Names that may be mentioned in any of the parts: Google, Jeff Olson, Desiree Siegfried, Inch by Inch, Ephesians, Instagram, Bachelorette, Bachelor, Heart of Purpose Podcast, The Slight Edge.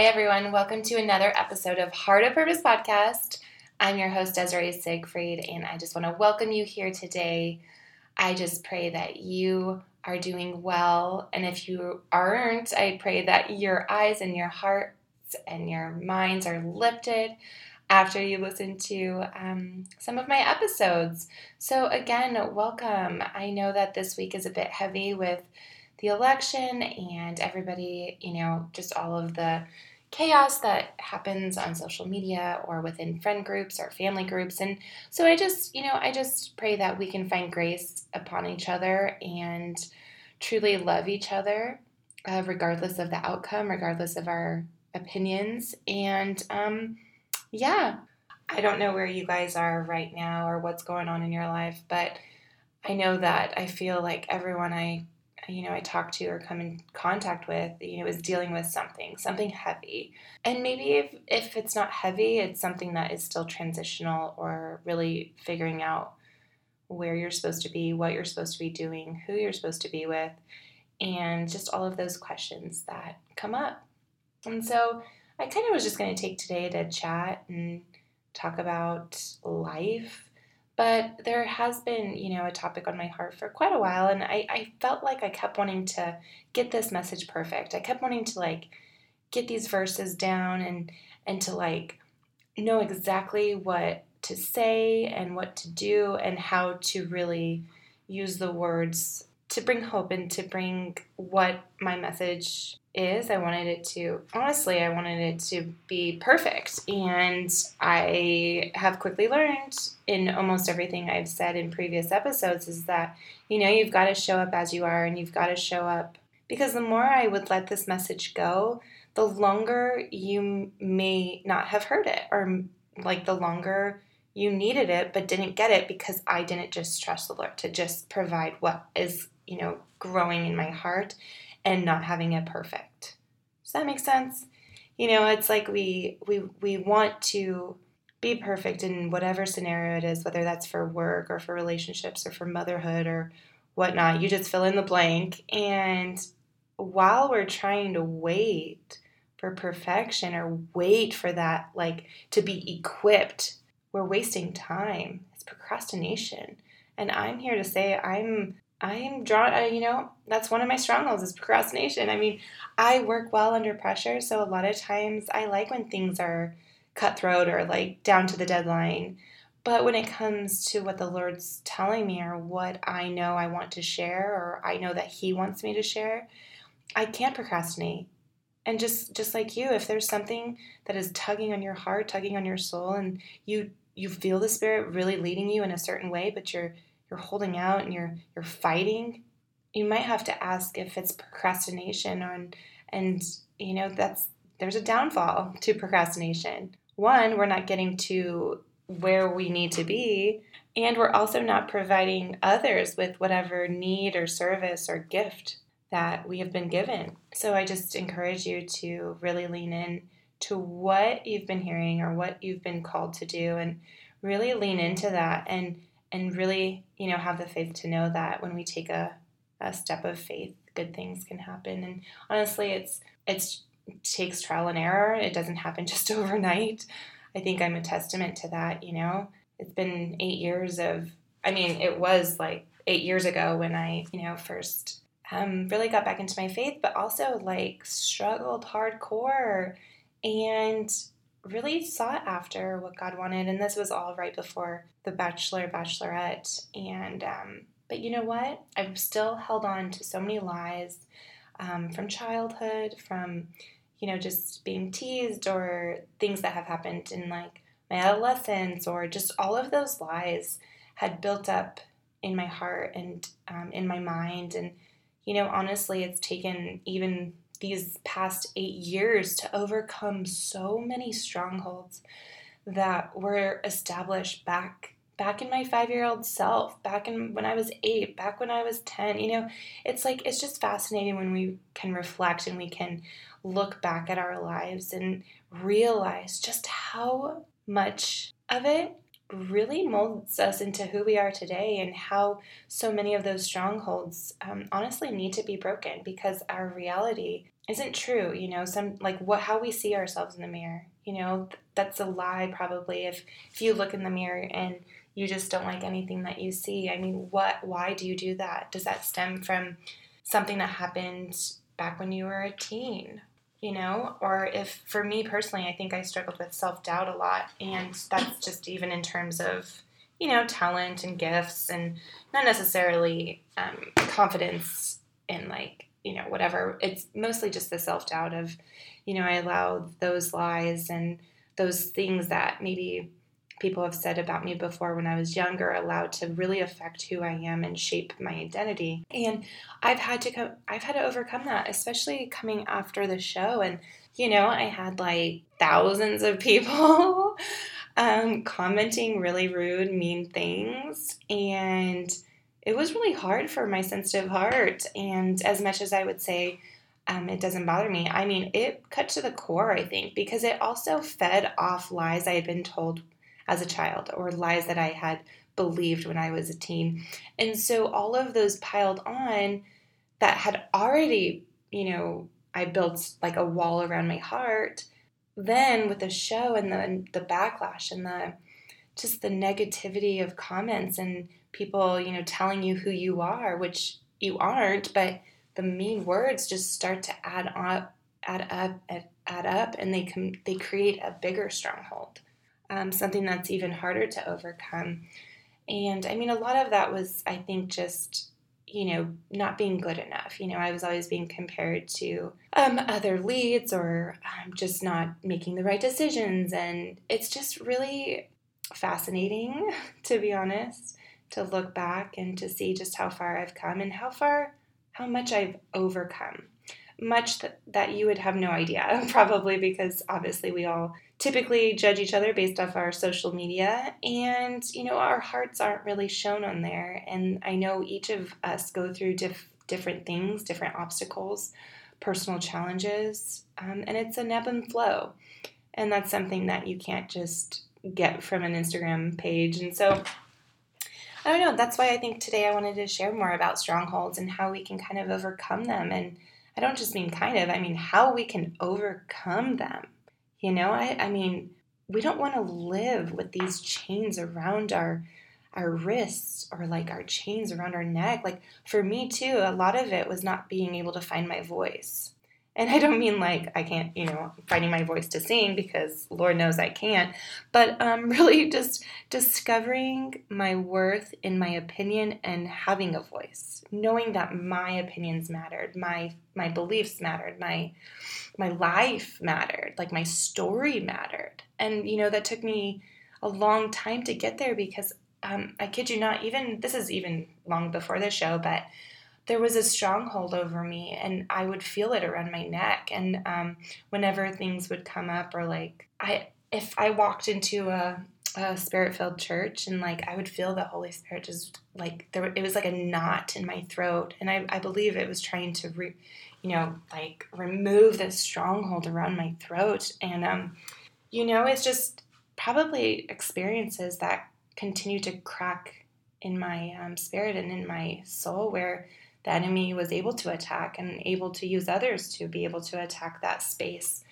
Hi everyone, welcome to another episode of Heart of Purpose Podcast. I'm your host Desiree Siegfried, and I just want to welcome you here today. I just pray that you are doing well, and if you aren't, I pray that your eyes and your hearts and your minds are lifted after you listen to some of my episodes. So again, welcome. I know that this week is a bit heavy with the election and everybody, just all of the chaos that happens on social media or within friend groups or family groups. And so I just pray that we can find grace upon each other and truly love each other, regardless of the outcome, regardless of our opinions. And I don't know where you guys are right now or what's going on in your life, but I know that I feel like everyone I talk to or come in contact with, is dealing with something heavy. And maybe if it's not heavy, it's something that is still transitional or really figuring out where you're supposed to be, what you're supposed to be doing, who you're supposed to be with, and just all of those questions that come up. And so I kind of was just going to take today to chat and talk about life. But there has been, a topic on my heart for quite a while, and I felt like I kept wanting to get this message perfect. I kept wanting to, get these verses down and to, know exactly what to say and what to do and how to really use the words to bring hope and to bring what my message is. I wanted it to be perfect. And I have quickly learned in almost everything I've said in previous episodes is that, you've got to show up as you are, and you've got to show up, because the more I would let this message go, the longer you may not have heard it, or the longer you needed it but didn't get it, because I didn't just stress alert to just provide what is, growing in my heart and not having it perfect. Does that make sense? It's like we want to be perfect in whatever scenario it is, whether that's for work or for relationships or for motherhood or whatnot. You just fill in the blank. And while we're trying to wait for perfection or wait for that, to be equipped, we're wasting time. It's procrastination. And I'm here to say I am drawn, that's one of my strongholds is procrastination. I mean, I work well under pressure, so a lot of times I like when things are cutthroat or down to the deadline. But when it comes to what the Lord's telling me or what I know I want to share or I know that He wants me to share, I can't procrastinate. And just like you, if there's something that is tugging on your heart, tugging on your soul, and you feel the Spirit really leading you in a certain way, but you're holding out and you're fighting, you might have to ask if it's procrastination there's a downfall to procrastination. One, we're not getting to where we need to be, and we're also not providing others with whatever need or service or gift that we have been given. So I just encourage you to really lean in to what you've been hearing or what you've been called to do, and really lean into that and really, have the faith to know that when we take a step of faith, good things can happen. And honestly, it takes trial and error. It doesn't happen just overnight. I think I'm a testament to that, It's been 8 years it was 8 years ago when I, first really got back into my faith, but also struggled hardcore and really sought after what God wanted. And this was all right before the Bachelor, Bachelorette. And, but you know what? I've still held on to so many lies, from childhood, from, just being teased or things that have happened in my adolescence, or just all of those lies had built up in my heart and, in my mind. And, honestly, it's taken even these past 8 years to overcome so many strongholds that were established back in my 5-year-old self, back in when I was 8, back when I was 10. It's just fascinating when we can reflect and we can look back at our lives and realize just how much of it really molds us into who we are today and how so many of those strongholds honestly need to be broken, because our reality isn't true. You know, how we see ourselves in the mirror, you know, that's a lie probably. If you look in the mirror and you just don't like anything that you see, I mean, why do you do that? Does that stem from something that happened back when you were a teen? You know, or if, for me personally, I think I struggled with self-doubt a lot, and that's just even in terms of, you know, talent and gifts, and not necessarily confidence in, like, you know, whatever. It's mostly just the self-doubt of, you know, I allow those lies and those things that maybe people have said about me before when I was younger allowed to really affect who I am and shape my identity. And I've had to overcome that, especially coming after the show. And, you know, I had like thousands of people commenting really rude, mean things. And it was really hard for my sensitive heart. And as much as I would say, it doesn't bother me, I mean, it cut to the core, I think, because it also fed off lies I had been told as a child, or lies that I had believed when I was a teen. And so all of those piled on that had already, you know, I built like a wall around my heart. Then with the show and the backlash and the negativity of comments and people, you know, telling you who you are, which you aren't, but the mean words just start to add up, and they create a bigger stronghold. Something that's even harder to overcome. And I mean, a lot of that was, I think, just, you know, not being good enough. You know, I was always being compared to other leads, or just not making the right decisions. And it's just really fascinating, to be honest, to look back and to see just how far I've come and how much I've overcome. Much that you would have no idea, probably, because obviously we all typically judge each other based off our social media, and, you know, our hearts aren't really shown on there. And I know each of us go through different things, different obstacles, personal challenges, and it's an ebb and flow. And that's something that you can't just get from an Instagram page. And so, I don't know, that's why I think today I wanted to share more about strongholds and how we can kind of overcome them. And I don't just mean kind of, I mean how we can overcome them. You know, I mean, we don't want to live with these chains around our wrists, or like our chains around our neck. Like for me too, a lot of it was not being able to find my voice. And I don't mean like I can't, you know, finding my voice to sing, because Lord knows I can't, but really just discovering my worth in my opinion and having a voice, knowing that my opinions mattered, my beliefs mattered, my life mattered, like my story mattered. And, you know, that took me a long time to get there, because I kid you not, this is long before the show, but there was a stronghold over me, and I would feel it around my neck. And whenever things would come up, or like if I walked into a spirit-filled church, and like I would feel the Holy Spirit just like it was like a knot in my throat, and I believe it was trying to remove this stronghold around my throat. And you know, it's just probably experiences that continue to crack in my spirit and in my soul, where the enemy was able to attack and able to use others to be able to attack that space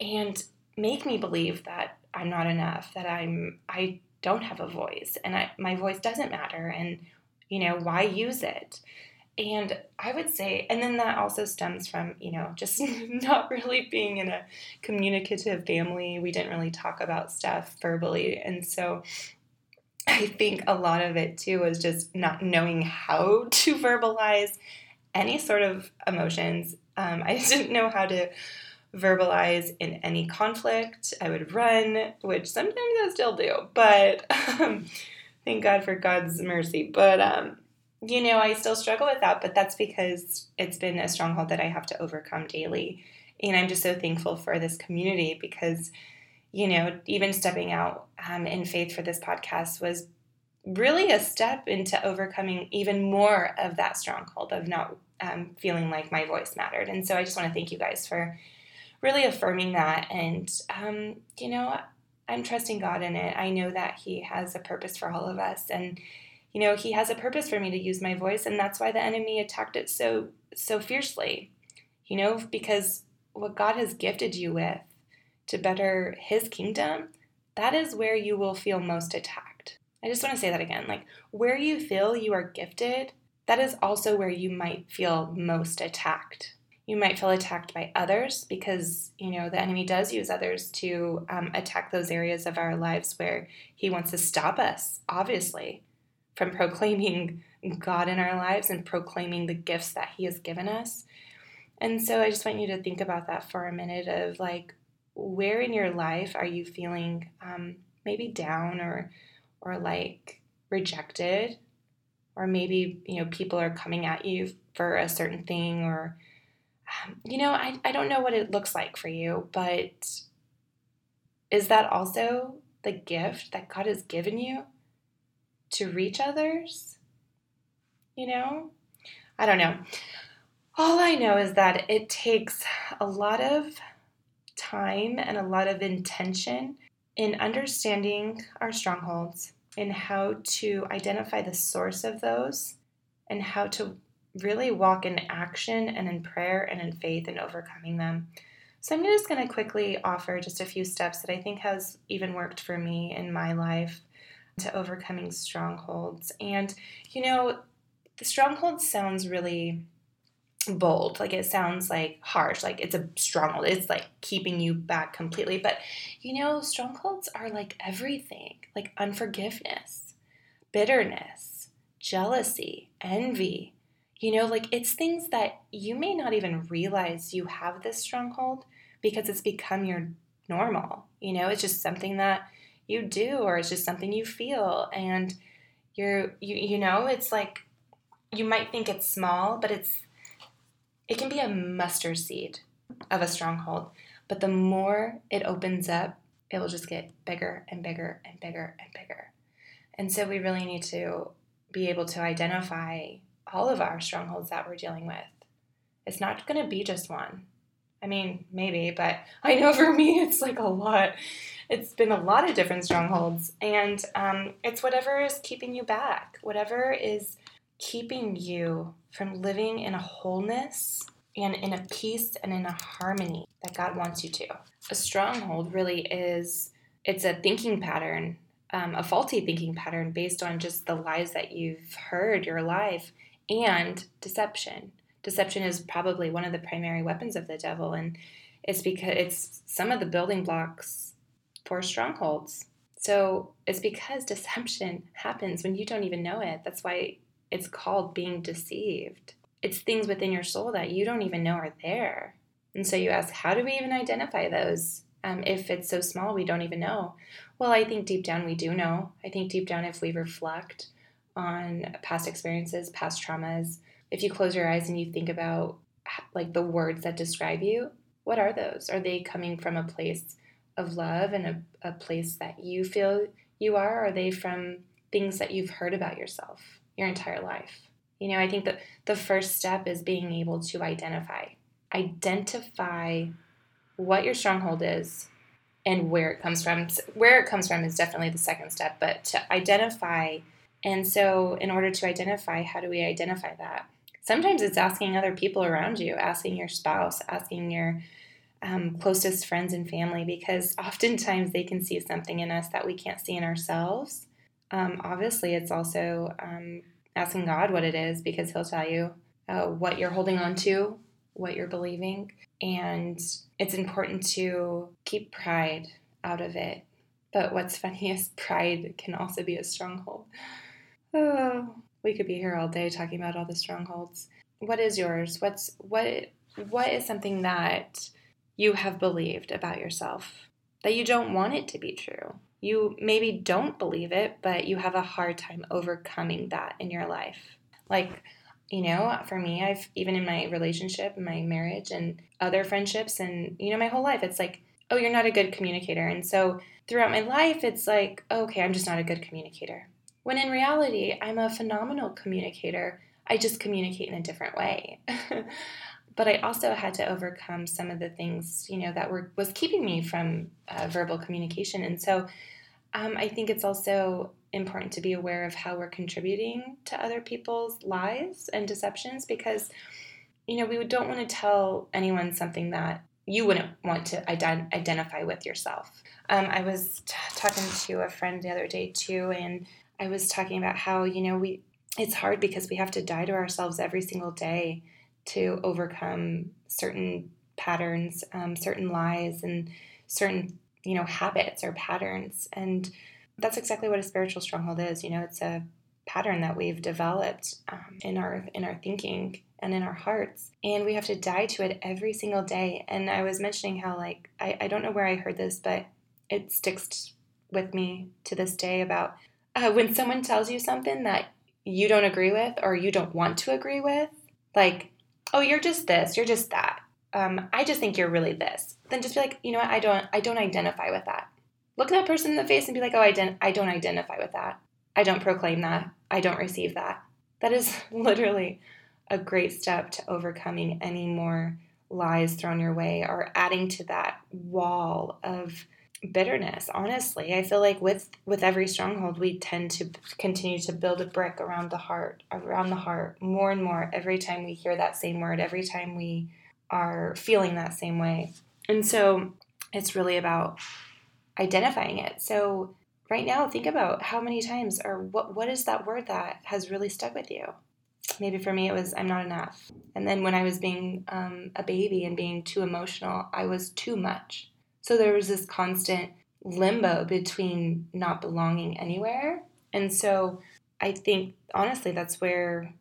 and make me believe that I'm not enough, that I don't have a voice, and my voice doesn't matter, and, you know, why use it? And I would say, and then that also stems from, you know, just not really being in a communicative family. We didn't really talk about stuff verbally, and so I think a lot of it too was just not knowing how to verbalize any sort of emotions. I didn't know how to verbalize in any conflict. I would run, which sometimes I still do, but thank God for God's mercy. But, you know, I still struggle with that, but that's because it's been a stronghold that I have to overcome daily. And I'm just so thankful for this community, because, you know, even stepping out in faith for this podcast was really a step into overcoming even more of that stronghold of not feeling like my voice mattered. And so I just want to thank you guys for really affirming that. And, you know, I'm trusting God in it. I know that He has a purpose for all of us. And, you know, He has a purpose for me to use my voice. And that's why the enemy attacked it so fiercely, you know, because what God has gifted you with to better His kingdom, that is where you will feel most attacked. I just want to say that again. Like, where you feel you are gifted, that is also where you might feel most attacked. You might feel attacked by others because, you know, the enemy does use others to attack those areas of our lives where he wants to stop us, obviously, from proclaiming God in our lives and proclaiming the gifts that He has given us. And so I just want you to think about that for a minute of, like, where in your life are you feeling maybe down or like rejected, or maybe, you know, people are coming at you for a certain thing, or, you know, I don't know what it looks like for you, but is that also the gift that God has given you to reach others? You know, I don't know. All I know is that it takes a lot of time and a lot of intention in understanding our strongholds and how to identify the source of those and how to really walk in action and in prayer and in faith and overcoming them. So I'm just going to quickly offer just a few steps that I think has even worked for me in my life to overcoming strongholds. And, you know, the stronghold sounds really bold. Like, it sounds like harsh, like it's a stronghold. It's like keeping you back completely. But, you know, strongholds are like everything, like unforgiveness, bitterness, jealousy, envy. You know, like, it's things that you may not even realize you have this stronghold because it's become your normal. You know, it's just something that you do, or it's just something you feel. And you know, it's like, you might think it's small, but it can be a mustard seed of a stronghold. But the more it opens up, it will just get bigger and bigger and bigger and bigger. And so we really need to be able to identify all of our strongholds that we're dealing with. It's not going to be just one. I mean, maybe, but I know for me, it's like a lot. It's been a lot of different strongholds. And it's whatever is keeping you back, whatever is keeping you from living in a wholeness and in a peace and in a harmony that God wants you to. A stronghold really is, it's a thinking pattern, a faulty thinking pattern based on just the lies that you've heard your life, and deception. Deception is probably one of the primary weapons of the devil, and it's because it's some of the building blocks for strongholds. So it's because deception happens when you don't even know it. That's why it's called being deceived. It's things within your soul that you don't even know are there. And so you ask, how do we even identify those? If it's so small, we don't even know. Well, I think deep down we do know. I think deep down, if we reflect on past experiences, past traumas, if you close your eyes and you think about, like, the words that describe you, what are those? Are they coming from a place of love and a place that you feel you are? Or are they from things that you've heard about yourself your entire life? You know, I think that the first step is being able to identify what your stronghold is and where it comes from. Where it comes from is definitely the second step, but to identify. And so in order to identify, how do we identify that? Sometimes it's asking other people around you, asking your spouse, asking your closest friends and family, because oftentimes they can see something in us that we can't see in ourselves. Obviously, it's also asking God what it is, because He'll tell you what you're holding on to, what you're believing. And it's important to keep pride out of it. But what's funny is pride can also be a stronghold. Oh, we could be here all day talking about all the strongholds. What is yours? What is something that you have believed about yourself that you don't want it to be true? You maybe don't believe it, but you have a hard time overcoming that in your life. Like, you know, for me, I've even in my relationship, my marriage and other friendships and, you know, my whole life, it's like, oh, you're not a good communicator. And so throughout my life, it's like, okay, I'm just not a good communicator. When in reality, I'm a phenomenal communicator. I just communicate in a different way. But I also had to overcome some of the things, you know, that was keeping me from verbal communication. And so I think it's also important to be aware of how we're contributing to other people's lies and deceptions, because, you know, we don't want to tell anyone something that you wouldn't want to identify with yourself. I was talking to a friend the other day too, and I was talking about how, you know, it's hard because we have to die to ourselves every single day to overcome certain patterns, certain lies, and certain, you know, habits or patterns. And that's exactly what a spiritual stronghold is. You know, it's a pattern that we've developed in our thinking and in our hearts, and we have to die to it every single day. And I was mentioning how, like, I don't know where I heard this, but it sticks with me to this day about when someone tells you something that you don't agree with or you don't want to agree with, like, oh, you're just this, you're just that. I just think you're really this. Then just be like, you know what, I don't identify with that. Look that person in the face and be like, oh, I don't identify with that. I don't proclaim that. I don't receive that. That is literally a great step to overcoming any more lies thrown your way or adding to that wall of bitterness. Honestly, I feel like with every stronghold, we tend to continue to build a brick around the heart more and more every time we hear that same word, every time we are feeling that same way. And so it's really about identifying it. So right now, think about how many times or what is that word that has really stuck with you? Maybe for me it was, I'm not enough. And then when I was being a baby and being too emotional, I was too much. So there was this constant limbo between not belonging anywhere. And so I think, honestly, that's where,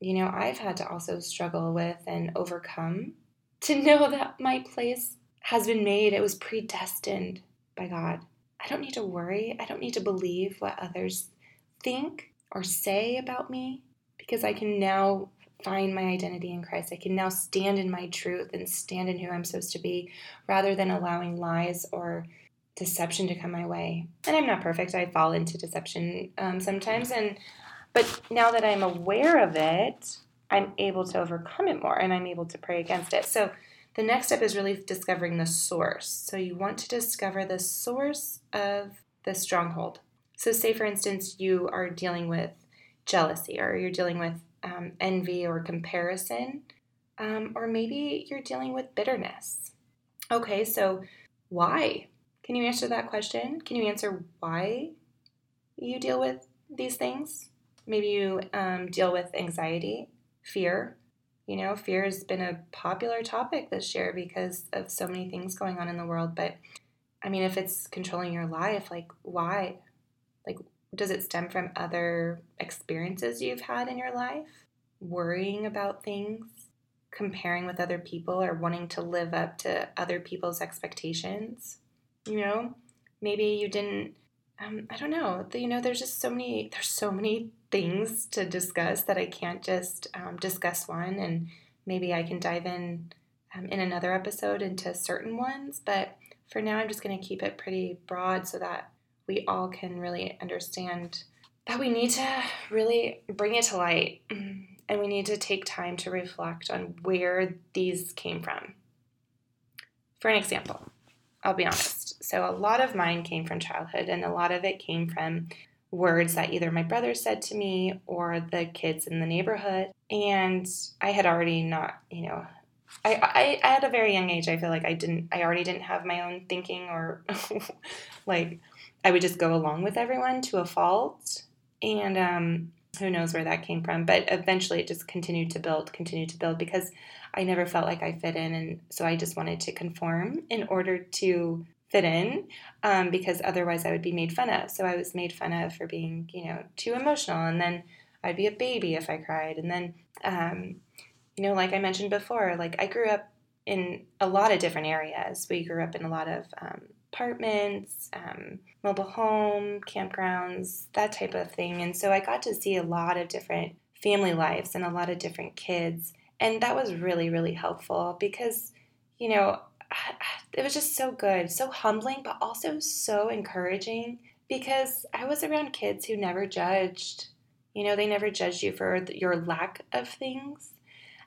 you know, I've had to also struggle with and overcome, to know that my place has been made. It was predestined by God. I don't need to worry. I don't need to believe what others think or say about me, because I can now find my identity in Christ. I can now stand in my truth and stand in who I'm supposed to be, rather than allowing lies or deception to come my way. And I'm not perfect. I fall into deception sometimes. But now that I'm aware of it, I'm able to overcome it more, and I'm able to pray against it. So the next step is really discovering the source. So you want to discover the source of the stronghold. So say, for instance, you are dealing with jealousy, or you're dealing with envy or comparison, or maybe you're dealing with bitterness. Okay, so why? Can you answer that question? Can you answer why you deal with these things? Maybe you deal with anxiety, fear. You know, fear has been a popular topic this year because of so many things going on in the world. But, I mean, if it's controlling your life, like, why? Like, does it stem from other experiences you've had in your life? Worrying about things, comparing with other people, or wanting to live up to other people's expectations? You know, maybe you didn't, I don't know. You know, there's so many things to discuss that I can't just discuss one, and maybe I can dive in another episode into certain ones, but for now I'm just going to keep it pretty broad so that we all can really understand that we need to really bring it to light, and we need to take time to reflect on where these came from. For an example, I'll be honest. So a lot of mine came from childhood, and a lot of it came from words that either my brother said to me or the kids in the neighborhood. And I had already not, you know, I at a very young age, I feel like I already didn't have my own thinking, or like I would just go along with everyone to a fault. And who knows where that came from, but eventually it just continued to build because I never felt like I fit in. And so I just wanted to conform in order to fit in, because otherwise I would be made fun of. So I was made fun of for being, you know, too emotional, and then I'd be a baby if I cried. And then, you know, like I mentioned before, like I grew up in a lot of different areas. We grew up in a lot of apartments, mobile home, campgrounds, that type of thing. And so I got to see a lot of different family lives and a lot of different kids. And that was really, really helpful because, you know, it was just so good, so humbling, but also so encouraging, because I was around kids who never judged. You know, they never judged you for your lack of things.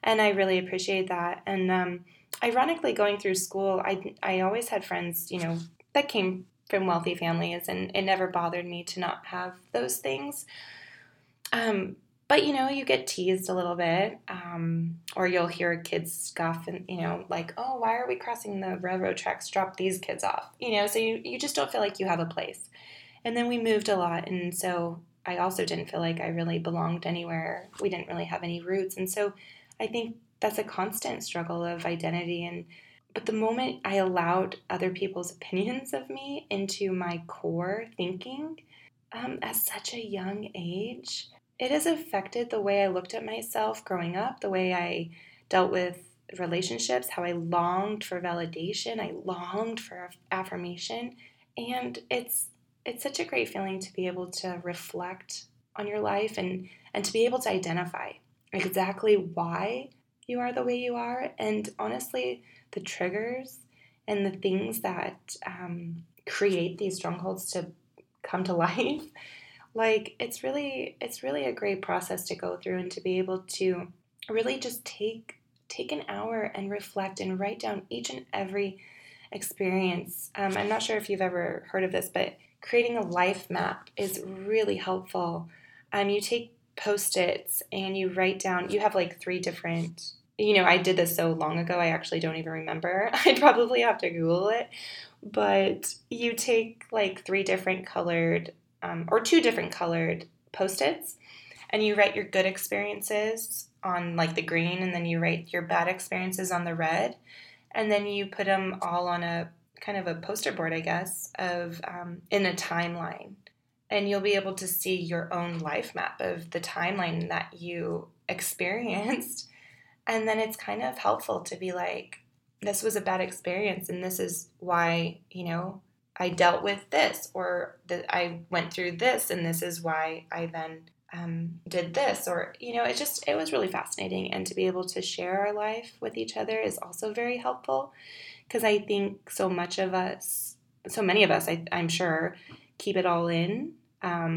And I really appreciate that. And ironically, going through school, I always had friends, you know, that came from wealthy families, and it never bothered me to not have those things. But, you know, you get teased a little bit, or you'll hear kids scoff and, you know, like, oh, why are we crossing the railroad tracks? Drop these kids off. You know, so you just don't feel like you have a place. And then we moved a lot, and so I also didn't feel like I really belonged anywhere. We didn't really have any roots. And so I think that's a constant struggle of identity. But the moment I allowed other people's opinions of me into my core thinking, at such a young age, it has affected the way I looked at myself growing up, the way I dealt with relationships, how I longed for validation, I longed for affirmation, and it's such a great feeling to be able to reflect on your life and to be able to identify exactly why you are the way you are, and honestly, the triggers and the things that create these strongholds to come to life. Like, it's really a great process to go through and to be able to really just take an hour and reflect and write down each and every experience. I'm not sure if you've ever heard of this, but creating a life map is really helpful. You take Post-its and you write down, you have like 3 different, you know, I did this so long ago, I actually don't even remember. I'd probably have to Google it. But you take like 3 different colored, or 2 different colored Post-its, and you write your good experiences on like the green, and then you write your bad experiences on the red, and then you put them all on a kind of a poster board, I guess, of in a timeline. And you'll be able to see your own life map of the timeline that you experienced. And then it's kind of helpful to be like, this was a bad experience, and this is why, you know, I dealt with this, or that I went through this, and this is why I then did this. Or, you know, it was really fascinating. And to be able to share our life with each other is also very helpful, because I think so many of us, I'm sure, keep it all in.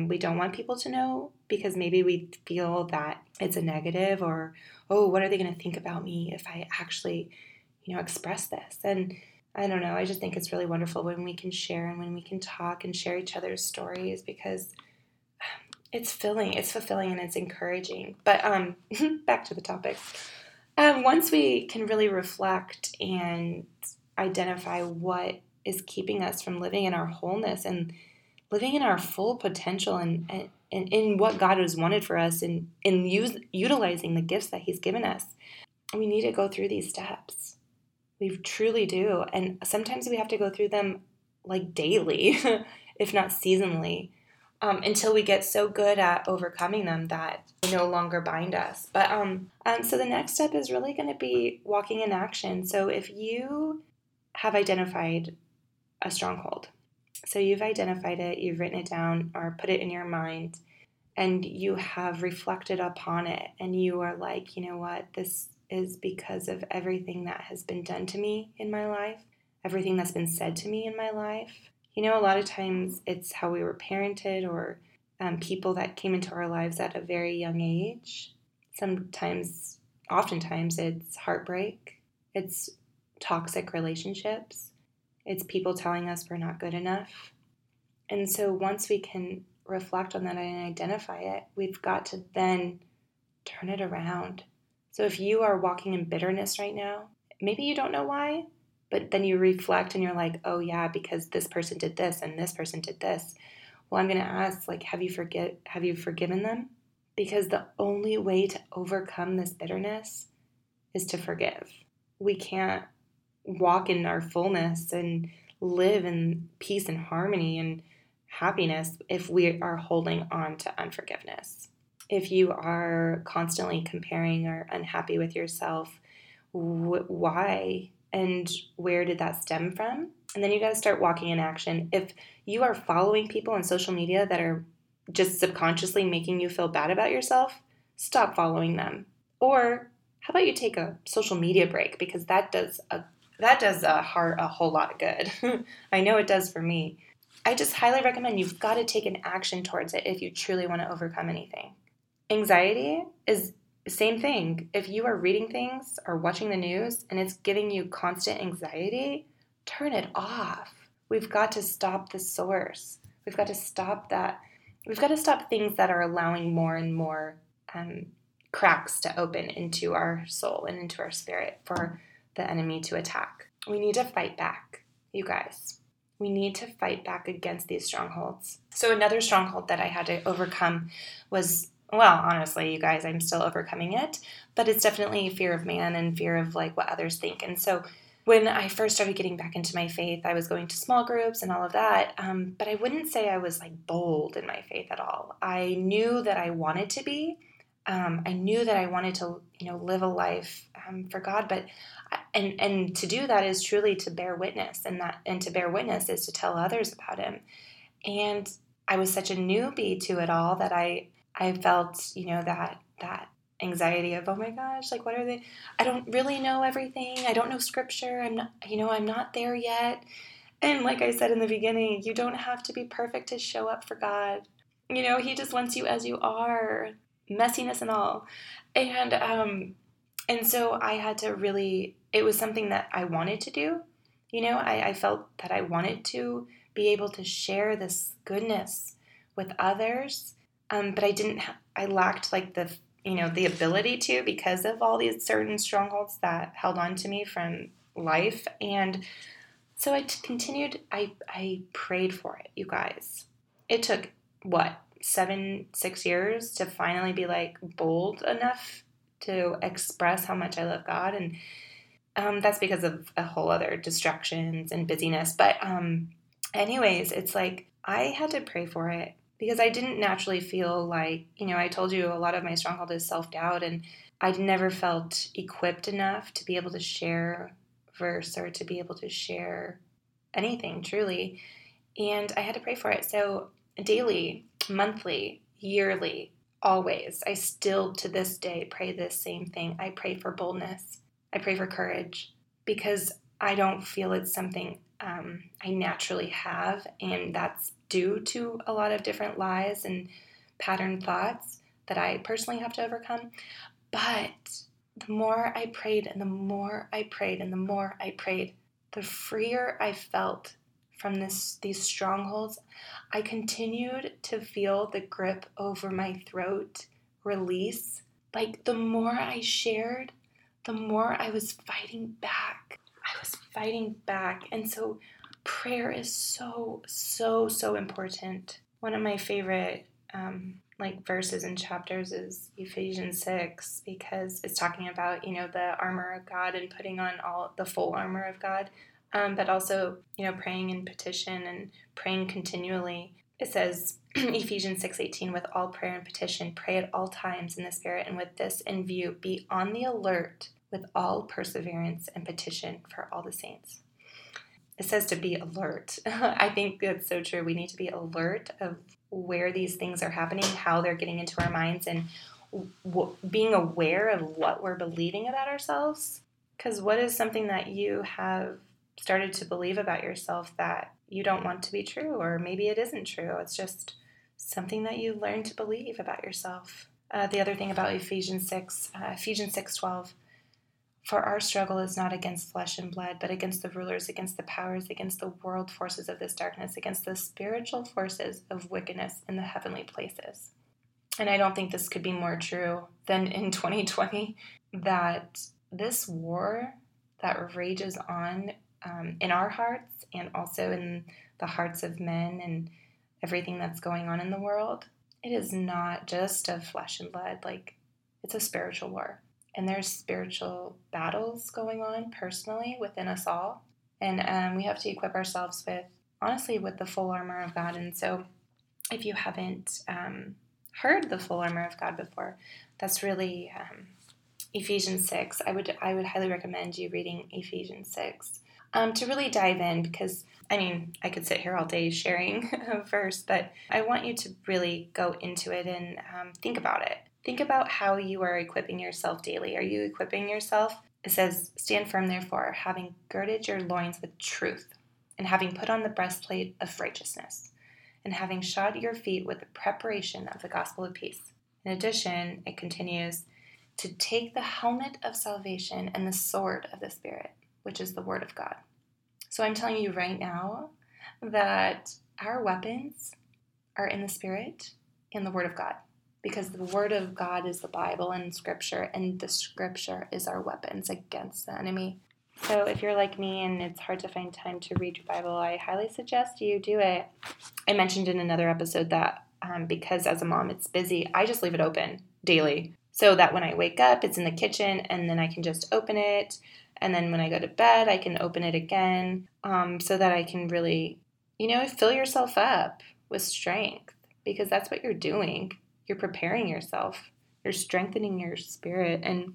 We don't want people to know, because maybe we feel that it's a negative, or, oh, what are they going to think about me if I actually, you know, express this? And I don't know. I just think it's really wonderful when we can share and when we can talk and share each other's stories, because it's filling, it's fulfilling, and it's encouraging. But back to the topic. Once we can really reflect and identify what is keeping us from living in our wholeness and living in our full potential, and in what God has wanted for us, and in utilizing the gifts that He's given us, we need to go through these steps. We truly do. And sometimes we have to go through them like daily, if not seasonally, until we get so good at overcoming them that they no longer bind us. But so the next step is really going to be walking in action. So if you have identified a stronghold, so you've identified it, you've written it down or put it in your mind, and you have reflected upon it, and you are like, you know what, this is because of everything that has been done to me in my life, everything that's been said to me in my life. You know, a lot of times it's how we were parented, or people that came into our lives at a very young age. Oftentimes it's heartbreak, it's toxic relationships. It's people telling us we're not good enough. And so once we can reflect on that and identify it, we've got to then turn it around. So if you are walking in bitterness right now, maybe you don't know why, but then you reflect and you're like, oh yeah, because this person did this and this person did this. Well, I'm going to ask, like, have you forgiven them? Because the only way to overcome this bitterness is to forgive. We can't walk in our fullness and live in peace and harmony and happiness if we are holding on to unforgiveness. If you are constantly comparing or unhappy with yourself, why and where did that stem from? And then you got to start walking in action. If you are following people on social media that are just subconsciously making you feel bad about yourself, stop following them. Or how about you take a social media break, because that does a heart a whole lot of good. I know it does for me. I just highly recommend, you've got to take an action towards it if you truly want to overcome anything. Anxiety is same thing. If you are reading things or watching the news and it's giving you constant anxiety, turn it off. We've got to stop the source. We've got to stop that. We've got to stop things that are allowing more and more cracks to open into our soul and into our spirit for the enemy to attack. We need to fight back, you guys. We need to fight back against these strongholds. So another stronghold that I had to overcome was, well, honestly, you guys, I'm still overcoming it, but it's definitely fear of man and fear of like what others think. And so when I first started getting back into my faith, I was going to small groups and all of that, but I wouldn't say I was like bold in my faith at all. I knew that I wanted to be. I knew that I wanted to, live a life for God, and to do that is truly to bear witness, and to bear witness is to tell others about Him. And I was such a newbie to it all that I felt, that anxiety of, oh my gosh, like what are they? I don't really know everything. I don't know Scripture. I'm not there yet. And like I said in the beginning, you don't have to be perfect to show up for God. He just wants you as you are. Messiness and all. And so I had to really, it was something that I wanted to do. I felt that I wanted to be able to share this goodness with others. But I lacked like the ability to, because of all these certain strongholds that held on to me from life. And so I continued, I prayed for it, you guys. It took 6 years to finally be like bold enough to express how much I love God. And that's because of a whole other distractions and busyness. But anyways, it's like I had to pray for it because I didn't naturally feel like, I told you a lot of my stronghold is self-doubt, and I'd never felt equipped enough to be able to share verse or to be able to share anything truly. And I had to pray for it. So daily, monthly, yearly, always. I still to this day pray this same thing. I pray for boldness. I pray for courage because I don't feel it's something I naturally have, and that's due to a lot of different lies and pattern thoughts that I personally have to overcome. But the more I prayed and the more I prayed and the more I prayed, the freer I felt from these strongholds. I continued to feel the grip over my throat release. Like the more I shared, the more I was fighting back. And so prayer is so, so, so important. One of my favorite verses and chapters is Ephesians 6, because it's talking about, the armor of God and putting on all the full armor of God. But also, praying in petition and praying continually. It says, Ephesians 6:18, with all prayer and petition, pray at all times in the Spirit, and with this in view, be on the alert with all perseverance and petition for all the saints. It says to be alert. I think that's so true. We need to be alert of where these things are happening, how they're getting into our minds, and being aware of what we're believing about ourselves. Because what is something that you have started to believe about yourself that you don't want to be true, or maybe it isn't true? It's just something that you learn to believe about yourself. The other thing about Ephesians 6:12, for our struggle is not against flesh and blood, but against the rulers, against the powers, against the world forces of this darkness, against the spiritual forces of wickedness in the heavenly places. And I don't think this could be more true than in 2020, that this war that rages on in our hearts and also in the hearts of men and everything that's going on in the world, it is not just of flesh and blood. Like, it's a spiritual war. And there's spiritual battles going on personally within us all. And we have to equip ourselves with the full armor of God. And so if you haven't heard the full armor of God before, that's really Ephesians 6. I would highly recommend you reading Ephesians 6. To really dive in, because, I could sit here all day sharing a verse, but I want you to really go into it and think about it. Think about how you are equipping yourself daily. Are you equipping yourself? It says, stand firm, therefore, having girded your loins with truth, and having put on the breastplate of righteousness, and having shod your feet with the preparation of the gospel of peace. In addition, it continues, to take the helmet of salvation and the sword of the Spirit, which is the Word of God. So I'm telling you right now that our weapons are in the Spirit and the Word of God, because the Word of God is the Bible and Scripture, and the Scripture is our weapons against the enemy. So if you're like me and it's hard to find time to read your Bible, I highly suggest you do it. I mentioned in another episode that because as a mom it's busy, I just leave it open daily so that when I wake up it's in the kitchen and then I can just open it. And then when I go to bed, I can open it again so that I can really, fill yourself up with strength, because that's what you're doing. You're preparing yourself. You're strengthening your spirit. And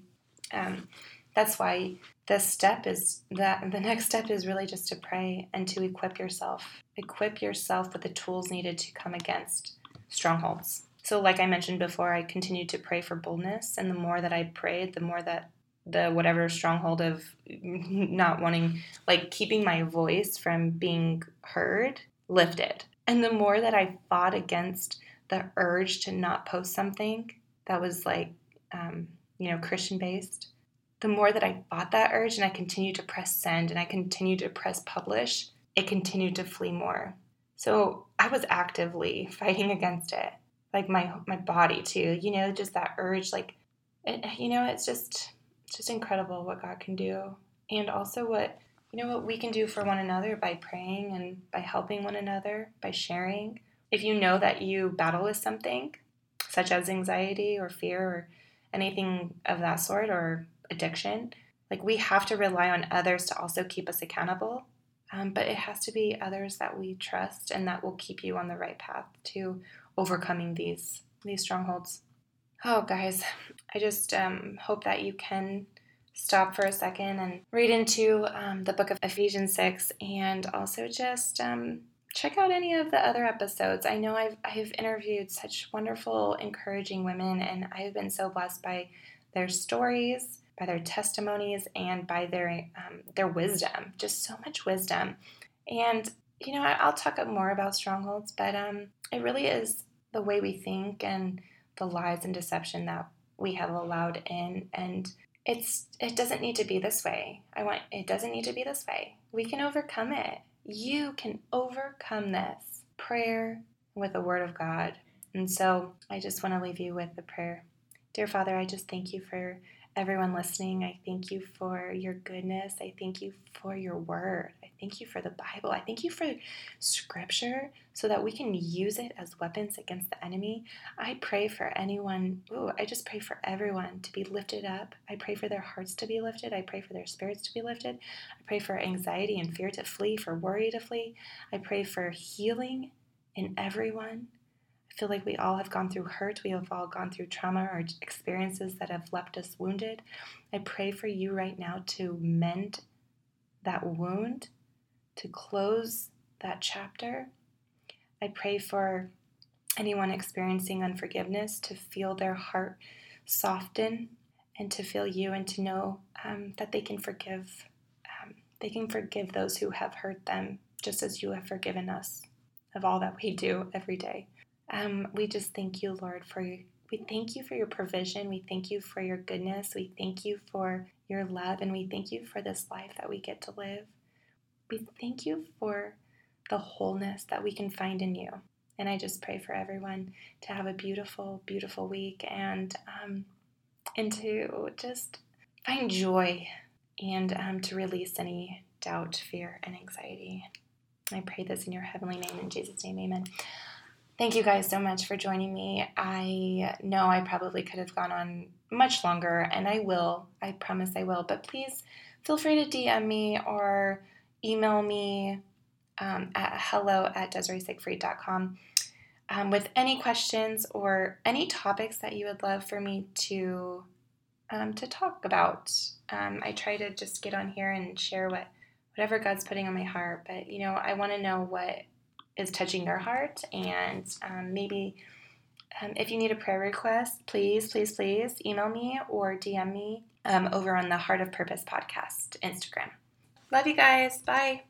that's why the next step is really just to pray and to equip yourself. Equip yourself with the tools needed to come against strongholds. So like I mentioned before, I continued to pray for boldness. And the more that I prayed, the more that the whatever stronghold of not wanting, like keeping my voice from being heard, lifted. And the more that I fought against the urge to not post something that was like, Christian-based, the more that I fought that urge and I continued to press send and I continued to press publish, it continued to flee more. So I was actively fighting against it, like my body too, just that urge, like, it's just incredible what God can do, and also what we can do for one another by praying and by helping one another, by sharing. If you know that you battle with something, such as anxiety or fear or anything of that sort, or addiction, like we have to rely on others to also keep us accountable, but it has to be others that we trust and that will keep you on the right path to overcoming these strongholds. Oh, guys, I just hope that you can stop for a second and read into the book of Ephesians 6, and also just check out any of the other episodes. I know I've interviewed such wonderful, encouraging women, and I've been so blessed by their stories, by their testimonies, and by their wisdom, just so much wisdom. And, I'll talk up more about strongholds, but it really is the way we think and the lies and deception that we have allowed in, and it doesn't need to be this way. It doesn't need to be this way. We can overcome it. You can overcome this. Prayer with the Word of God. And so I just want to leave you with the prayer. Dear Father, I just thank you for everyone listening. I thank you for your goodness. I thank you for your word. I thank you for the Bible. I thank you for Scripture so that we can use it as weapons against the enemy. I pray for anyone. I just pray for everyone to be lifted up. I pray for their hearts to be lifted. I pray for their spirits to be lifted. I pray for anxiety and fear to flee, for worry to flee. I pray for healing in everyone. I feel like we all have gone through hurt. We have all gone through trauma or experiences that have left us wounded. I pray for you right now to mend that wound, to close that chapter. I pray for anyone experiencing unforgiveness to feel their heart soften and to feel you, and to know that they can forgive. They can forgive those who have hurt them, just as you have forgiven us of all that we do every day. We just thank you, Lord, we thank you for your provision. We thank you for your goodness. We thank you for your love, and we thank you for this life that we get to live. We thank you for the wholeness that we can find in you. And I just pray for everyone to have a beautiful, beautiful week, and to just find joy, and to release any doubt, fear, and anxiety. I pray this in your heavenly name, in Jesus' name, amen. Thank you guys so much for joining me. I know I probably could have gone on much longer, and I will. I promise I will. But please feel free to DM me or email me at hello@desireesiegfried.com with any questions or any topics that you would love for me to talk about. I try to just get on here and share whatever God's putting on my heart. But, I want to know what is touching your heart, and maybe if you need a prayer request, please email me or DM me over on the Heart of Purpose Podcast Instagram. Love you guys. Bye.